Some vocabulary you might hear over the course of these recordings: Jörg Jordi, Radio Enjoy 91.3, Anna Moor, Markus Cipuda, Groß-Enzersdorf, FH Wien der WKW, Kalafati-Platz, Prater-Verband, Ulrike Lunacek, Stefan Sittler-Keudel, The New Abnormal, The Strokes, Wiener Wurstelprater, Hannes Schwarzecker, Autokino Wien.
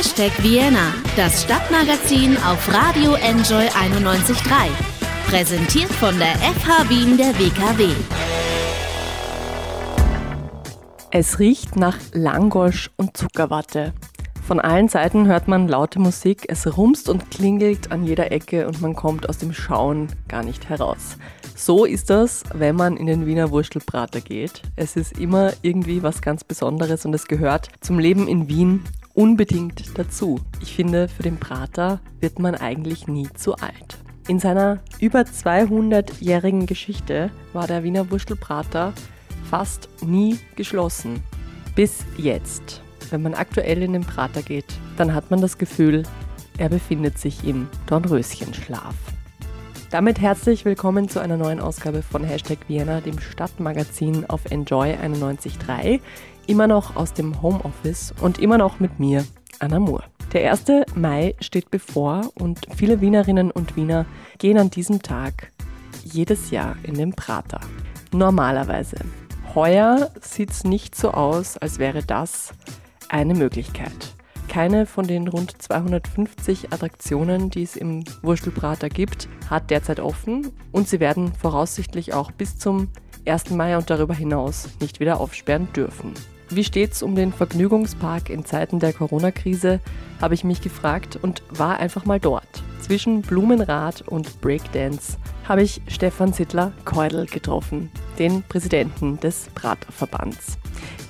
Hashtag Vienna, das Stadtmagazin auf Radio Enjoy 91.3. Präsentiert von der FH Wien der WKW. Es riecht nach Langosch und Zuckerwatte. Von allen Seiten hört man laute Musik, es rumst und klingelt an jeder Ecke und man kommt aus dem Schauen gar nicht heraus. So ist das, wenn man in den Wiener Wurstelprater geht. Es ist immer irgendwie was ganz Besonderes und es gehört zum Leben in Wien unbedingt dazu. Ich finde, für den Prater wird man eigentlich nie zu alt. In seiner über 200-jährigen Geschichte war der Wiener Wurstelprater fast nie geschlossen. Bis jetzt. Wenn man aktuell in den Prater geht, dann hat man das Gefühl, er befindet sich im Dornröschenschlaf. Damit herzlich willkommen zu einer neuen Ausgabe von Hashtag Vienna, dem Stadtmagazin auf Enjoy 91.3. Immer noch aus dem Homeoffice und immer noch mit mir, Anna Moor. Der 1. Mai steht bevor und viele Wienerinnen und Wiener gehen an diesem Tag jedes Jahr in den Prater. Normalerweise. Heuer sieht es nicht so aus, als wäre das eine Möglichkeit. Keine von den rund 250 Attraktionen, die es im Wurstelprater gibt, hat derzeit offen und sie werden voraussichtlich auch bis zum 1. Mai und darüber hinaus nicht wieder aufsperren dürfen. Wie steht's um den Vergnügungspark in Zeiten der Corona-Krise, habe ich mich gefragt und war einfach mal dort. Zwischen Blumenrad und Breakdance habe ich Stefan Sittler-Keudel getroffen, den Präsidenten des Prater-Verbands.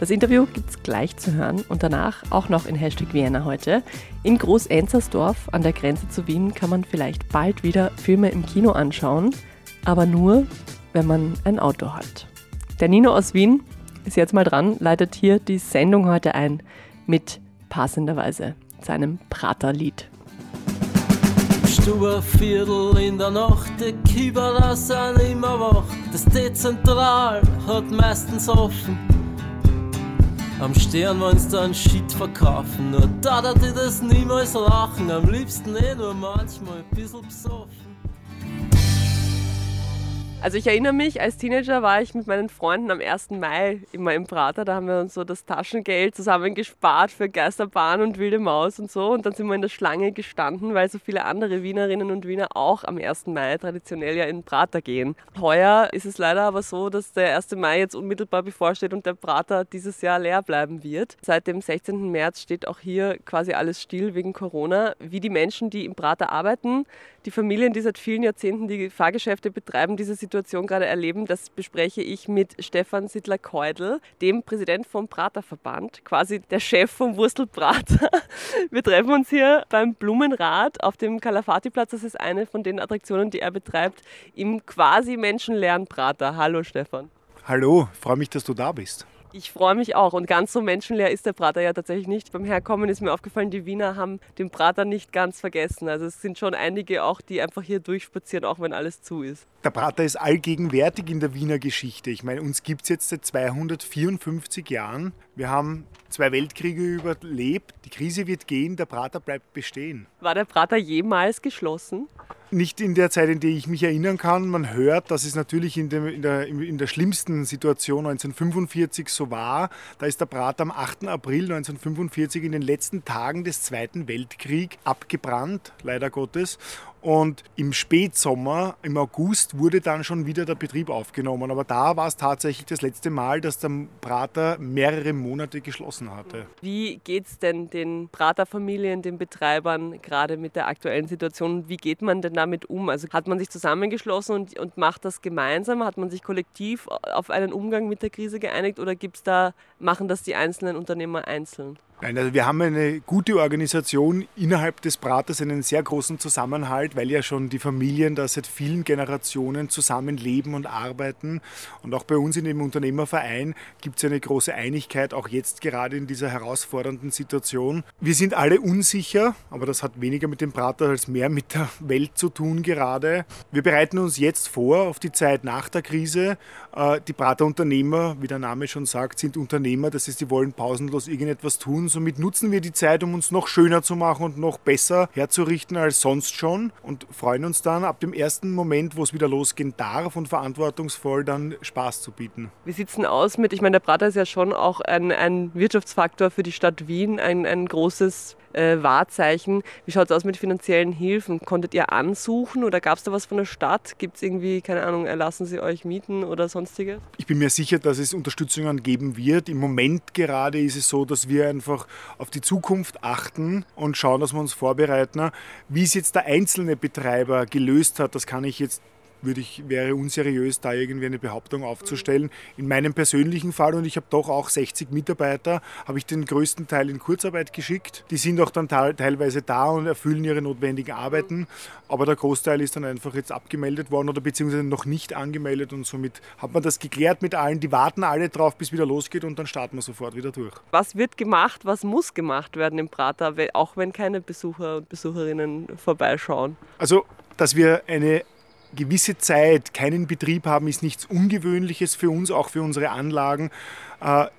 Das Interview gibt's gleich zu hören und danach auch noch in Hashtag Vienna heute. In Groß-Enzersdorf an der Grenze zu Wien kann man vielleicht bald wieder Filme im Kino anschauen, aber nur, wenn man ein Auto hat. Der Nino aus Wien ist jetzt mal dran, leitet hier die Sendung heute ein mit passenderweise seinem Praterlied. Stubenviertel in der Nacht, die Kieberer sind immer wach. Das Dezentral hat meistens offen. Am Stern wollen's dann Shit verkaufen. Nur da die das niemals lachen. Am liebsten nur manchmal ein bisschen besoffen. Also ich erinnere mich, als Teenager war ich mit meinen Freunden am 1. Mai immer im Prater. Da haben wir uns so das Taschengeld zusammengespart für Geisterbahn und Wilde Maus und so. Und dann sind wir in der Schlange gestanden, weil so viele andere Wienerinnen und Wiener auch am 1. Mai traditionell ja in den Prater gehen. Heuer ist es leider aber so, dass der 1. Mai jetzt unmittelbar bevorsteht und der Prater dieses Jahr leer bleiben wird. Seit dem 16. März steht auch hier quasi alles still wegen Corona. Wie die Menschen, die im Prater arbeiten, die Familien, die seit vielen Jahrzehnten die Fahrgeschäfte betreiben, diese Situation gerade erleben, das bespreche ich mit Stefan Sittler-Keudel, dem Präsident vom Prater-Verband, quasi der Chef vom Wurstelprater. Wir treffen uns hier beim Blumenrad auf dem Kalafati-Platz. Das ist eine von den Attraktionen, die er betreibt, im quasi menschenleeren Prater. Hallo Stefan. Hallo, freue mich, dass du da bist. Ich freue mich auch und ganz so menschenleer ist der Prater ja tatsächlich nicht. Beim Herkommen ist mir aufgefallen, die Wiener haben den Prater nicht ganz vergessen. Also es sind schon einige auch, die einfach hier durchspazieren, auch wenn alles zu ist. Der Prater ist allgegenwärtig in der Wiener Geschichte. Ich meine, uns gibt es jetzt seit 254 Jahren. Wir haben 2 Weltkriege überlebt, die Krise wird gehen, der Prater bleibt bestehen. War der Prater jemals geschlossen? Nicht in der Zeit, in der ich mich erinnern kann. Man hört, dass es natürlich in der schlimmsten Situation 1945 so war. Da ist der Prater am 8. April 1945 in den letzten Tagen des Zweiten Weltkriegs abgebrannt, leider Gottes. Und im Spätsommer, im August, wurde dann schon wieder der Betrieb aufgenommen. Aber da war es tatsächlich das letzte Mal, dass der Prater mehrere Monate geschlossen hatte. Wie geht es denn den Praterfamilien, den Betreibern gerade mit der aktuellen Situation? Wie geht man denn damit um? Also hat man sich zusammengeschlossen und macht das gemeinsam? Hat man sich kollektiv auf einen Umgang mit der Krise geeinigt oder machen das die einzelnen Unternehmer einzeln? Nein, also wir haben eine gute Organisation innerhalb des Praters, einen sehr großen Zusammenhalt, weil ja schon die Familien da seit vielen Generationen zusammen leben und arbeiten. Und auch bei uns in dem Unternehmerverein gibt es eine große Einigkeit, auch jetzt gerade in dieser herausfordernden Situation. Wir sind alle unsicher, aber das hat weniger mit dem Prater als mehr mit der Welt zu tun gerade. Wir bereiten uns jetzt vor auf die Zeit nach der Krise. Die Praterunternehmer, wie der Name schon sagt, sind Unternehmer. Das heißt, die wollen pausenlos irgendetwas tun, und somit nutzen wir die Zeit, um uns noch schöner zu machen und noch besser herzurichten als sonst schon und freuen uns dann ab dem ersten Moment, wo es wieder losgehen darf und verantwortungsvoll dann Spaß zu bieten. Wir sitzen aus mit, ich meine, der Prater ist ja schon auch ein Wirtschaftsfaktor für die Stadt Wien, ein großes Wahrzeichen. Wie schaut es aus mit finanziellen Hilfen? Konntet ihr ansuchen oder gab es da was von der Stadt? Gibt es irgendwie, keine Ahnung, erlassen sie euch Mieten oder sonstiges? Ich bin mir sicher, dass es Unterstützungen geben wird. Im Moment gerade ist es so, dass wir einfach auf die Zukunft achten und schauen, dass wir uns vorbereiten. Wie es jetzt der einzelne Betreiber gelöst hat, das kann ich jetzt wäre unseriös, da irgendwie eine Behauptung aufzustellen. In meinem persönlichen Fall, und ich habe doch auch 60 Mitarbeiter, habe ich den größten Teil in Kurzarbeit geschickt. Die sind auch dann teilweise da und erfüllen ihre notwendigen Arbeiten, aber der Großteil ist dann einfach jetzt abgemeldet worden oder beziehungsweise noch nicht angemeldet und somit hat man das geklärt mit allen. Die warten alle drauf, bis wieder losgeht und dann starten wir sofort wieder durch. Was wird gemacht, was muss gemacht werden im Prater, auch wenn keine Besucher und Besucherinnen vorbeischauen? Also, dass wir eine gewisse Zeit keinen Betrieb haben, ist nichts Ungewöhnliches für uns, auch für unsere Anlagen.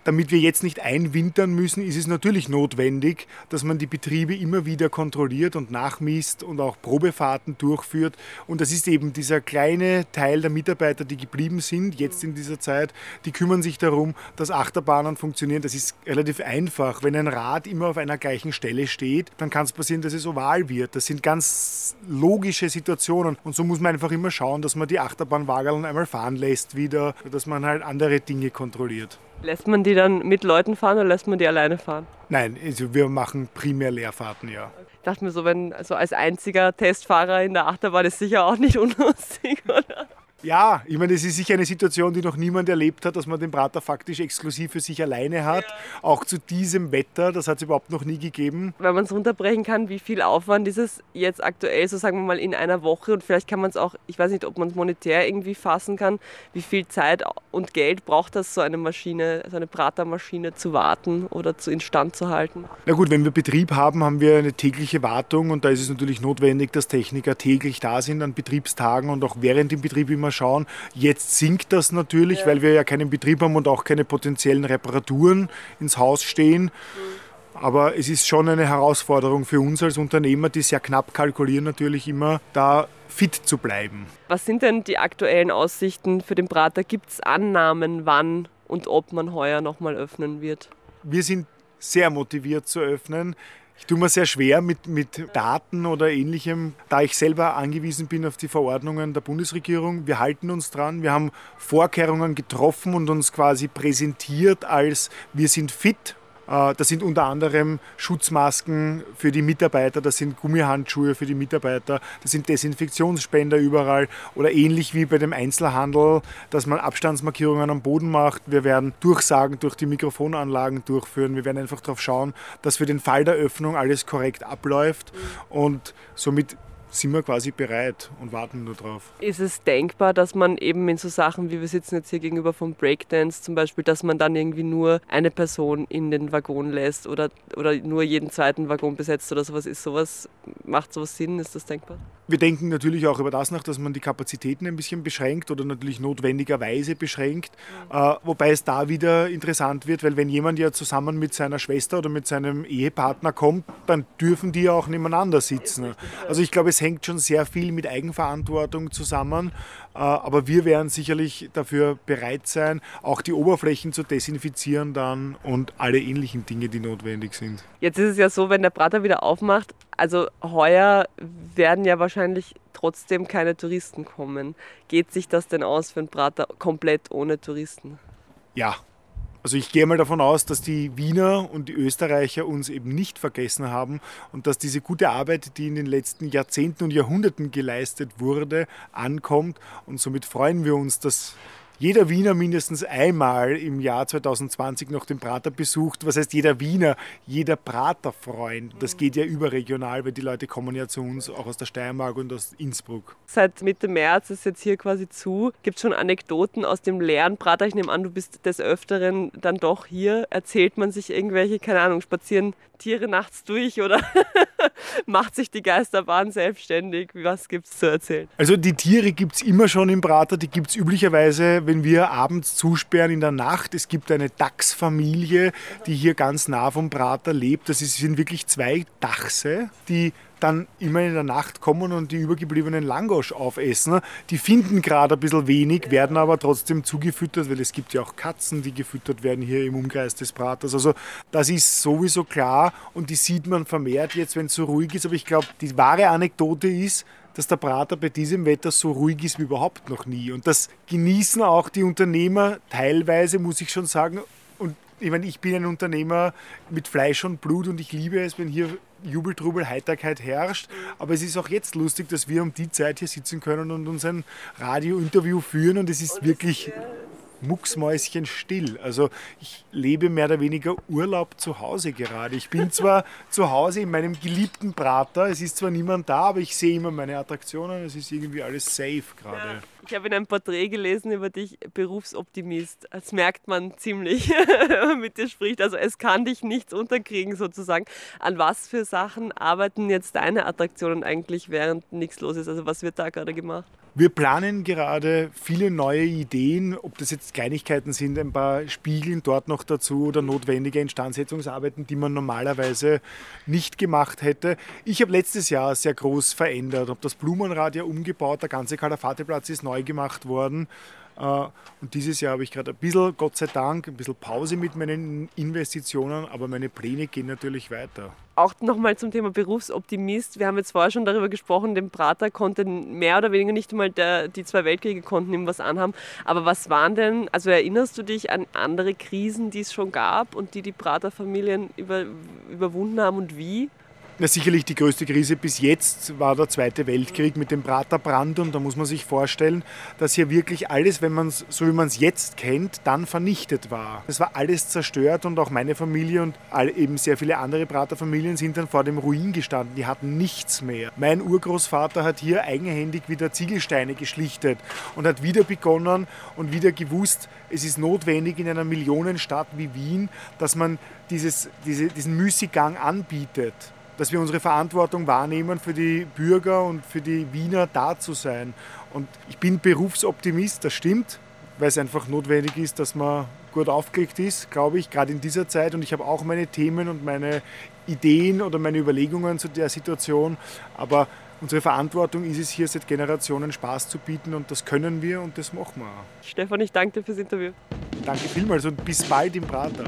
Damit wir jetzt nicht einwintern müssen, ist es natürlich notwendig, dass man die Betriebe immer wieder kontrolliert und nachmisst und auch Probefahrten durchführt. Und das ist eben dieser kleine Teil der Mitarbeiter, die geblieben sind, jetzt in dieser Zeit, die kümmern sich darum, dass Achterbahnen funktionieren. Das ist relativ einfach. Wenn ein Rad immer auf einer gleichen Stelle steht, dann kann es passieren, dass es oval wird. Das sind ganz logische Situationen. Und so muss man einfach immer schauen, dass man die Achterbahnwagen einmal fahren lässt wieder, dass man halt andere Dinge kontrolliert. Lässt man die dann mit Leuten fahren oder lässt man die alleine fahren? Nein, also wir machen primär Leerfahrten, ja. Ich dachte mir so, wenn also als einziger Testfahrer in der Achterbahn ist sicher auch nicht unlustig, oder? Ja, ich meine, es ist sicher eine Situation, die noch niemand erlebt hat, dass man den Prater faktisch exklusiv für sich alleine hat, ja. Auch zu diesem Wetter, das hat es überhaupt noch nie gegeben. Wenn man es runterbrechen kann, wie viel Aufwand ist es jetzt aktuell, so sagen wir mal in einer Woche und vielleicht kann man es auch, ich weiß nicht, ob man es monetär irgendwie fassen kann, wie viel Zeit und Geld braucht das, so eine Maschine, so eine Pratermaschine zu warten oder instand zu halten? Na gut, wenn wir Betrieb haben, haben wir eine tägliche Wartung und da ist es natürlich notwendig, dass Techniker täglich da sind an Betriebstagen und auch während dem Betrieb immer schauen. Jetzt sinkt das natürlich, ja, weil wir ja keinen Betrieb haben und auch keine potenziellen Reparaturen ins Haus stehen. Aber es ist schon eine Herausforderung für uns als Unternehmer, die sehr knapp kalkulieren, natürlich immer da fit zu bleiben. Was sind denn die aktuellen Aussichten für den Prater? Gibt es Annahmen, wann und ob man heuer nochmal öffnen wird? Wir sind sehr motiviert zu öffnen. Ich tue mir sehr schwer mit Daten oder Ähnlichem, da ich selber angewiesen bin auf die Verordnungen der Bundesregierung. Wir halten uns dran, wir haben Vorkehrungen getroffen und uns quasi präsentiert als wir sind fit. Das sind unter anderem Schutzmasken für die Mitarbeiter, das sind Gummihandschuhe für die Mitarbeiter, das sind Desinfektionsspender überall oder ähnlich wie bei dem Einzelhandel, dass man Abstandsmarkierungen am Boden macht. Wir werden Durchsagen durch die Mikrofonanlagen durchführen. Wir werden einfach darauf schauen, dass für den Fall der Öffnung alles korrekt abläuft und somit sind wir quasi bereit und warten nur drauf. Ist es denkbar, dass man eben in so Sachen, wie wir sitzen jetzt hier gegenüber vom Breakdance zum Beispiel, dass man dann irgendwie nur eine Person in den Waggon lässt oder nur jeden zweiten Waggon besetzt oder sowas? Ist sowas, macht sowas Sinn? Ist das denkbar? Wir denken natürlich auch über das nach, dass man die Kapazitäten ein bisschen beschränkt oder natürlich notwendigerweise beschränkt, wobei es da wieder interessant wird, weil wenn jemand ja zusammen mit seiner Schwester oder mit seinem Ehepartner kommt, dann dürfen die ja auch nebeneinander sitzen. Also ich glaube, es hängt schon sehr viel mit Eigenverantwortung zusammen, aber wir werden sicherlich dafür bereit sein, auch die Oberflächen zu desinfizieren dann und alle ähnlichen Dinge, die notwendig sind. Jetzt ist es ja so, wenn der Prater wieder aufmacht, also heuer werden ja wahrscheinlich trotzdem keine Touristen kommen. Geht sich das denn aus für einen Prater komplett ohne Touristen? Ja. Also ich gehe mal davon aus, dass die Wiener und die Österreicher uns eben nicht vergessen haben und dass diese gute Arbeit, die in den letzten Jahrzehnten und Jahrhunderten geleistet wurde, ankommt. Und somit freuen wir uns, dass jeder Wiener mindestens einmal im Jahr 2020 noch den Prater besucht. Was heißt jeder Wiener? Jeder Praterfreund. Das geht ja überregional, weil die Leute kommen ja zu uns, auch aus der Steiermark und aus Innsbruck. Seit Mitte März ist jetzt hier quasi zu. Gibt es schon Anekdoten aus dem leeren Prater? Ich nehme an, du bist des Öfteren dann doch hier. Erzählt man sich irgendwelche, keine Ahnung, spazieren Tiere nachts durch oder... macht sich die Geisterbahn selbstständig. Was gibt's zu erzählen? Also die Tiere gibt's immer schon im Prater. Die gibt's üblicherweise, wenn wir abends zusperren in der Nacht. Es gibt eine Dachsfamilie, die hier ganz nah vom Prater lebt. Das sind wirklich 2 Dachse, die dann immer in der Nacht kommen und die übergebliebenen Langosch aufessen. Die finden gerade ein bisschen wenig, werden aber trotzdem zugefüttert, weil es gibt ja auch Katzen, die gefüttert werden hier im Umkreis des Praters. Also das ist sowieso klar und die sieht man vermehrt jetzt, wenn es so ruhig ist. Aber ich glaube, die wahre Anekdote ist, dass der Prater bei diesem Wetter so ruhig ist wie überhaupt noch nie. Und das genießen auch die Unternehmer teilweise, muss ich schon sagen. Und ich meine, ich bin ein Unternehmer mit Fleisch und Blut und ich liebe es, wenn hier Jubeltrubel, Heiterkeit herrscht. Aber es ist auch jetzt lustig, dass wir um die Zeit hier sitzen können und uns ein Radiointerview führen und es ist wirklich mucksmäuschenstill. Also ich lebe mehr oder weniger Urlaub zu Hause gerade. Ich bin zwar zu Hause in meinem geliebten Prater, es ist zwar niemand da, aber ich sehe immer meine Attraktionen, es ist irgendwie alles safe gerade. Ja. Ich habe in einem Porträt gelesen über dich, Berufsoptimist. Das merkt man ziemlich, wenn man mit dir spricht. Also es kann dich nichts unterkriegen sozusagen. An was für Sachen arbeiten jetzt deine Attraktionen eigentlich, während nichts los ist? Also was wird da gerade gemacht? Wir planen gerade viele neue Ideen, ob das jetzt Kleinigkeiten sind, ein paar Spiegeln dort noch dazu oder notwendige Instandsetzungsarbeiten, die man normalerweise nicht gemacht hätte. Ich habe letztes Jahr sehr groß verändert, habe das Blumenrad ja umgebaut, der ganze Kalafateplatz ist neu gemacht worden. Und dieses Jahr habe ich gerade ein bisschen, Gott sei Dank, ein bisschen Pause mit meinen Investitionen, aber meine Pläne gehen natürlich weiter. Auch nochmal zum Thema Berufsoptimist. Wir haben jetzt vorher schon darüber gesprochen, dem Prater konnte mehr oder weniger nicht mal die 2 Weltkriege konnten ihm was anhaben. Aber was waren denn, also erinnerst du dich an andere Krisen, die es schon gab und die Prater-Familien überwunden haben und wie? Ja, sicherlich die größte Krise bis jetzt war der Zweite Weltkrieg mit dem Praterbrand und da muss man sich vorstellen, dass hier wirklich alles, wenn man's, so wie man es jetzt kennt, dann vernichtet war. Es war alles zerstört und auch meine Familie und eben sehr viele andere Praterfamilien sind dann vor dem Ruin gestanden, die hatten nichts mehr. Mein Urgroßvater hat hier eigenhändig wieder Ziegelsteine geschlichtet und hat wieder begonnen und wieder gewusst, es ist notwendig in einer Millionenstadt wie Wien, dass man diesen Müßiggang anbietet. Dass wir unsere Verantwortung wahrnehmen, für die Bürger und für die Wiener da zu sein. Und ich bin Berufsoptimist, das stimmt, weil es einfach notwendig ist, dass man gut aufgelegt ist, glaube ich, gerade in dieser Zeit. Und ich habe auch meine Themen und meine Ideen oder meine Überlegungen zu der Situation. Aber unsere Verantwortung ist es, hier seit Generationen Spaß zu bieten und das können wir und das machen wir. Stefan, ich danke dir fürs Interview. Danke vielmals und bis bald im Prater.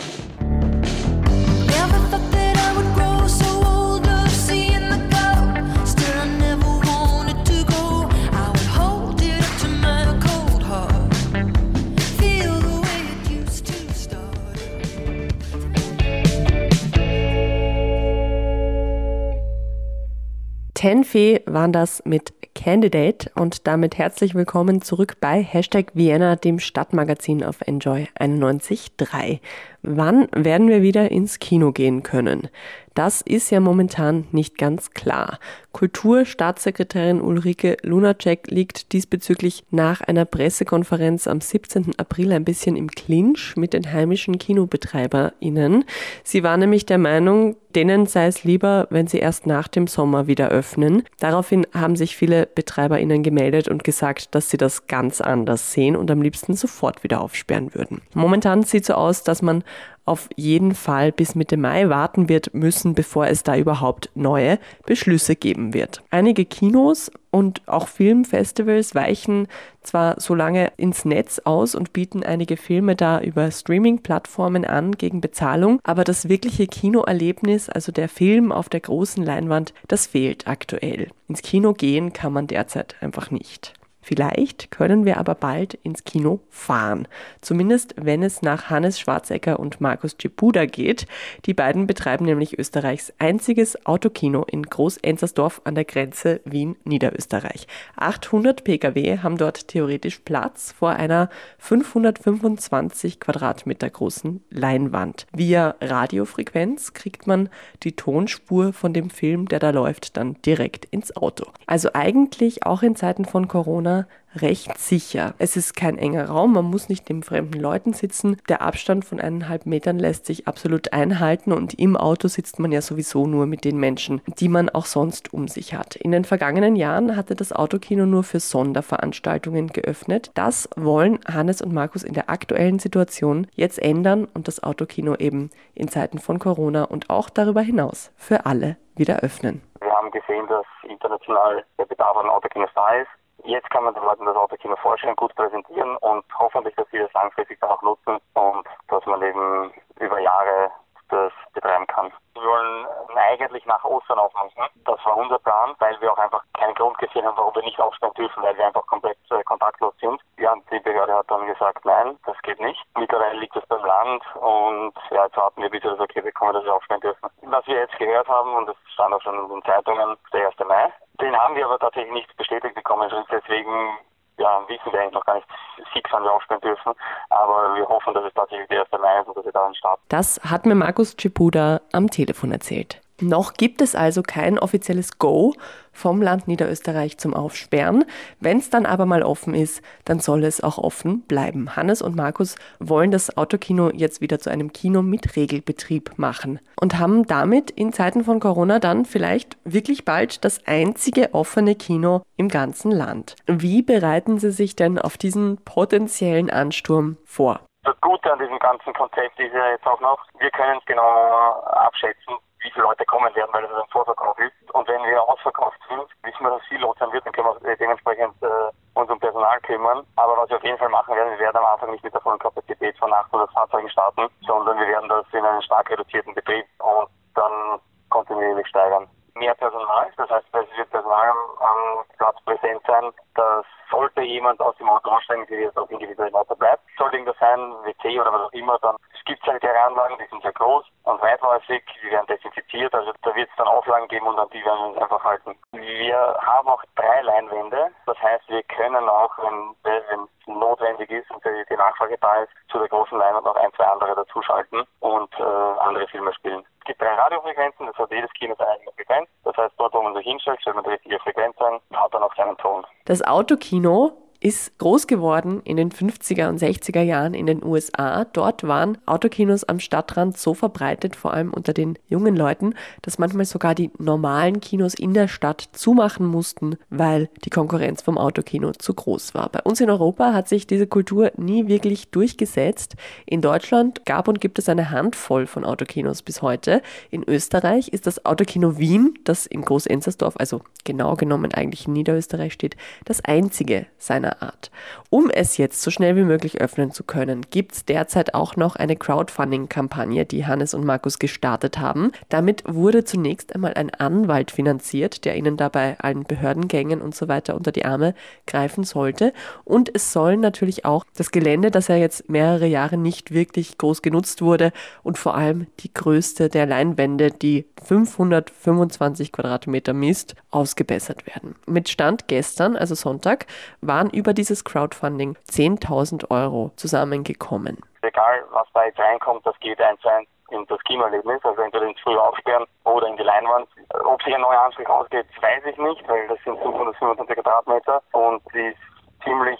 Tenfee waren das mit Candidate und damit herzlich willkommen zurück bei #Vienna, dem Stadtmagazin auf Enjoy 91.3. Wann werden wir wieder ins Kino gehen können? Das ist ja momentan nicht ganz klar. Kulturstaatssekretärin Ulrike Lunacek liegt diesbezüglich nach einer Pressekonferenz am 17. April ein bisschen im Clinch mit den heimischen KinobetreiberInnen. Sie war nämlich der Meinung, denen sei es lieber, wenn sie erst nach dem Sommer wieder öffnen. Daraufhin haben sich viele BetreiberInnen gemeldet und gesagt, dass sie das ganz anders sehen und am liebsten sofort wieder aufsperren würden. Momentan sieht es so aus, dass man auf jeden Fall bis Mitte Mai warten wird müssen, bevor es da überhaupt neue Beschlüsse geben wird. Einige Kinos und auch Filmfestivals weichen zwar so lange ins Netz aus und bieten einige Filme da über Streaming-Plattformen an gegen Bezahlung, aber das wirkliche Kinoerlebnis, also der Film auf der großen Leinwand, das fehlt aktuell. Ins Kino gehen kann man derzeit einfach nicht. Vielleicht können wir aber bald ins Kino fahren. Zumindest, wenn es nach Hannes Schwarzecker und Markus Cipuda geht. Die beiden betreiben nämlich Österreichs einziges Autokino in Groß-Enzersdorf an der Grenze Wien-Niederösterreich. 800 Pkw haben dort theoretisch Platz vor einer 525 Quadratmeter großen Leinwand. Via Radiofrequenz kriegt man die Tonspur von dem Film, der da läuft, dann direkt ins Auto. Also eigentlich auch in Zeiten von Corona Partner recht sicher. Es ist kein enger Raum, man muss nicht neben fremden Leuten sitzen. Der Abstand von 1,5 Metern lässt sich absolut einhalten und im Auto sitzt man ja sowieso nur mit den Menschen, die man auch sonst um sich hat. In den vergangenen Jahren hatte das Autokino nur für Sonderveranstaltungen geöffnet. Das wollen Hannes und Markus in der aktuellen Situation jetzt ändern und das Autokino eben in Zeiten von Corona und auch darüber hinaus für alle wieder öffnen. Wir haben gesehen, dass international der Bedarf an Autokinos da ist. Jetzt kann man den Leuten das Autokino vorstellen, gut präsentieren und hoffentlich, dass sie das langfristig dann auch nutzen und dass man eben über Jahre das betreiben kann. Wir wollen eigentlich nach Ostern aufmachen. Das war unser Plan, weil wir auch einfach keinen Grund gesehen haben, warum wir nicht aufsperren dürfen, weil wir einfach komplett kontaktlos sind. Ja, die Behörde hat dann gesagt, nein, das geht nicht. Mittlerweile liegt das beim Land und ja, jetzt warten wir, bis wir das okay bekommen, dass wir aufsperren dürfen. Was wir jetzt gehört haben, und das stand auch schon in den Zeitungen, der 1. Mai, den haben wir aber tatsächlich nicht bestätigt bekommen. Deswegen wissen wir eigentlich noch gar nicht fix, wann wir aufsperren dürfen. Aber wir hoffen, dass es tatsächlich der 1. Mai ist und dass wir daran starten. Das hat mir Markus Cipuda am Telefon erzählt. Noch gibt es also kein offizielles Go vom Land Niederösterreich zum Aufsperren. Wenn es dann aber mal offen ist, dann soll es auch offen bleiben. Hannes und Markus wollen das Autokino jetzt wieder zu einem Kino mit Regelbetrieb machen und haben damit in Zeiten von Corona dann vielleicht wirklich bald das einzige offene Kino im ganzen Land. Wie bereiten Sie sich denn auf diesen potenziellen Ansturm vor? Das Gute an diesem ganzen Konzept ist ja jetzt auch noch, wir können es genau abschätzen, wie viele Leute kommen werden, weil das ein Vorverkauf ist. Und wenn wir ausverkauft sind, wissen wir, dass viel los sein wird, dann können wir dementsprechend uns um Personal kümmern. Aber was wir auf jeden Fall machen werden, wir werden am Anfang nicht mit der vollen Kapazität von 800 Fahrzeugen starten, sondern wir werden das in einen stark reduzierten Betrieb und dann kontinuierlich steigern. Mehr Personal, das heißt, es wird Personal am Platz präsent sein, dass sollte jemand aus dem Auto aussteigen, der jetzt auf individuell im Auto bleibt, soll irgendwas sein, WC oder was auch immer, dann es gibt sanitäre Anlagen, die sind sehr groß und weitläufig, die werden desinfiziert, also da wird es dann Auflagen geben und an die werden wir uns einfach halten. Wir haben auch 3 Leinwände, das heißt, wir können auch, wenn es notwendig ist und die Nachfrage da ist, zu der großen Leinwand noch 1, 2 andere dazuschalten und andere Filme spielen. Es gibt 3 Radiofrequenzen, das heißt, jedes Kino seine eigene Frequenz. Das heißt, dort, wo man sich hinstellt, stellt man die richtige Frequenz an und hat dann auch seinen Ton. Das Autokino ist groß geworden in den 50er und 60er Jahren in den USA. Dort waren Autokinos am Stadtrand so verbreitet, vor allem unter den jungen Leuten, dass manchmal sogar die normalen Kinos in der Stadt zumachen mussten, weil die Konkurrenz vom Autokino zu groß war. Bei uns in Europa hat sich diese Kultur nie wirklich durchgesetzt. In Deutschland gab und gibt es eine Handvoll von Autokinos bis heute. In Österreich ist das Autokino Wien, das in Groß-Enzersdorf, also genau genommen eigentlich in Niederösterreich steht, das einzige seiner Art. Um es jetzt so schnell wie möglich öffnen zu können, gibt es derzeit auch noch eine Crowdfunding-Kampagne, die Hannes und Markus gestartet haben. Damit wurde zunächst einmal ein Anwalt finanziert, der ihnen dabei allen Behördengängen und so weiter unter die Arme greifen sollte. Und es sollen natürlich auch das Gelände, das ja jetzt mehrere Jahre nicht wirklich groß genutzt wurde und vor allem die größte der Leinwände, die 525 Quadratmeter misst, ausgebessert werden. Mit Stand gestern, also Sonntag, waren über dieses Crowdfunding 10.000 € zusammengekommen. Egal, was da jetzt reinkommt, das geht eins zu eins in das Kinoerlebnis, also entweder ins Früh aufsperren oder in die Leinwand. Ob sich ein neuer Anstrich ausgeht, weiß ich nicht, weil das sind 525 Quadratmeter und die ist ziemlich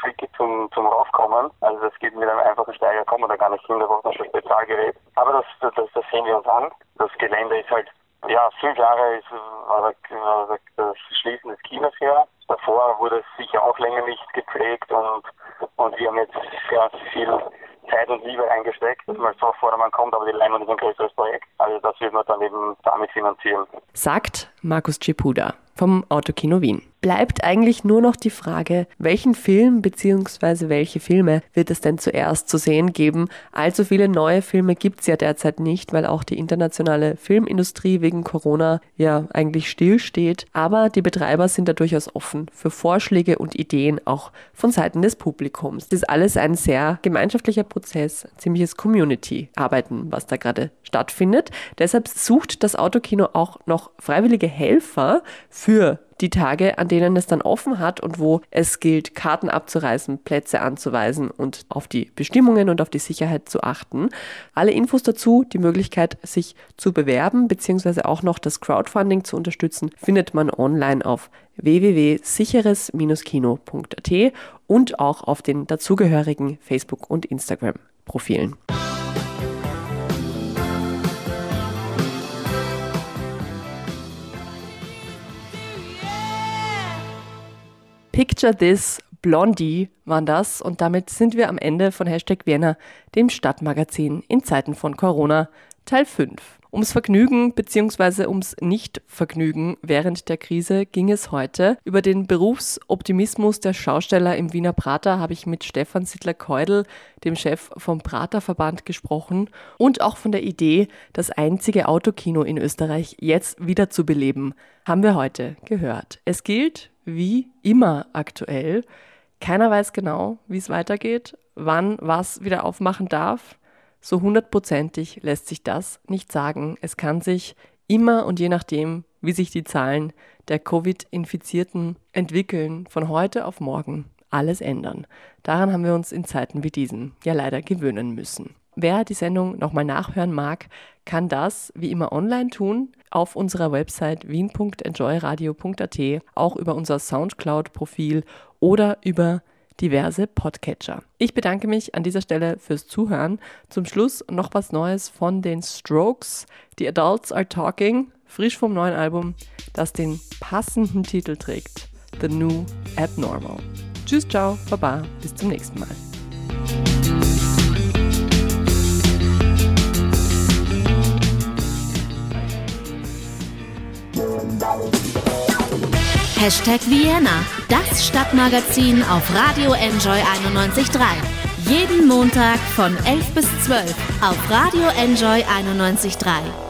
tricky zum Raufkommen. Also das geht mit einem einfachen Steiger, kommen wir da gar nicht hin, da braucht man schon ein Spezialgerät. Aber das sehen wir uns an. Das Gelände ist halt, 5 Jahre war das Schließen des Kinos her. Davor wurde es sicher auch länger nicht gepflegt und wir haben jetzt sehr viel Zeit und Liebe reingesteckt, dass man so Vordermann kommt, aber die Leinwand ist ein größeres Projekt. Also das wird man dann eben damit finanzieren. Sagt Markus Cipuda vom Autokino Wien. Bleibt eigentlich nur noch die Frage, welchen Film bzw. welche Filme wird es denn zuerst zu sehen geben? Allzu viele neue Filme gibt es ja derzeit nicht, weil auch die internationale Filmindustrie wegen Corona eigentlich stillsteht. Aber die Betreiber sind da durchaus offen für Vorschläge und Ideen, auch von Seiten des Publikums. Das ist alles ein sehr gemeinschaftlicher Prozess, ein ziemliches Community-Arbeiten, was da gerade stattfindet. Deshalb sucht das Autokino auch noch freiwillige Helfer für die Tage, an denen es dann offen hat und wo es gilt, Karten abzureißen, Plätze anzuweisen und auf die Bestimmungen und auf die Sicherheit zu achten. Alle Infos dazu, die Möglichkeit, sich zu bewerben bzw. auch noch das Crowdfunding zu unterstützen, findet man online auf www.sicheres-kino.at und auch auf den dazugehörigen Facebook- und Instagram-Profilen. Picture This, Blondie waren das und damit sind wir am Ende von Hashtag Vienna, dem Stadtmagazin in Zeiten von Corona, Teil 5. Ums Vergnügen bzw. ums Nichtvergnügen während der Krise ging es heute. Über den Berufsoptimismus der Schausteller im Wiener Prater habe ich mit Stefan Sittler-Keudel, dem Chef vom Prater-Verband, gesprochen und auch von der Idee, das einzige Autokino in Österreich jetzt wieder zu beleben, haben wir heute gehört. Es gilt wie immer aktuell. Keiner weiß genau, wie es weitergeht, wann was wieder aufmachen darf. So hundertprozentig lässt sich das nicht sagen. Es kann sich immer und je nachdem, wie sich die Zahlen der Covid-Infizierten entwickeln, von heute auf morgen alles ändern. Daran haben wir uns in Zeiten wie diesen ja leider gewöhnen müssen. Wer die Sendung nochmal nachhören mag, kann das wie immer online tun, auf unserer Website wien.enjoyradio.at, auch über unser Soundcloud-Profil oder über diverse Podcatcher. Ich bedanke mich an dieser Stelle fürs Zuhören. Zum Schluss noch was Neues von den Strokes. The Adults Are Talking, frisch vom neuen Album, das den passenden Titel trägt, The New Abnormal. Tschüss, ciao, baba, bis zum nächsten Mal. Hashtag Vienna, das Stadtmagazin auf Radio Enjoy 91.3. Jeden Montag von 11 bis 12 auf Radio Enjoy 91.3.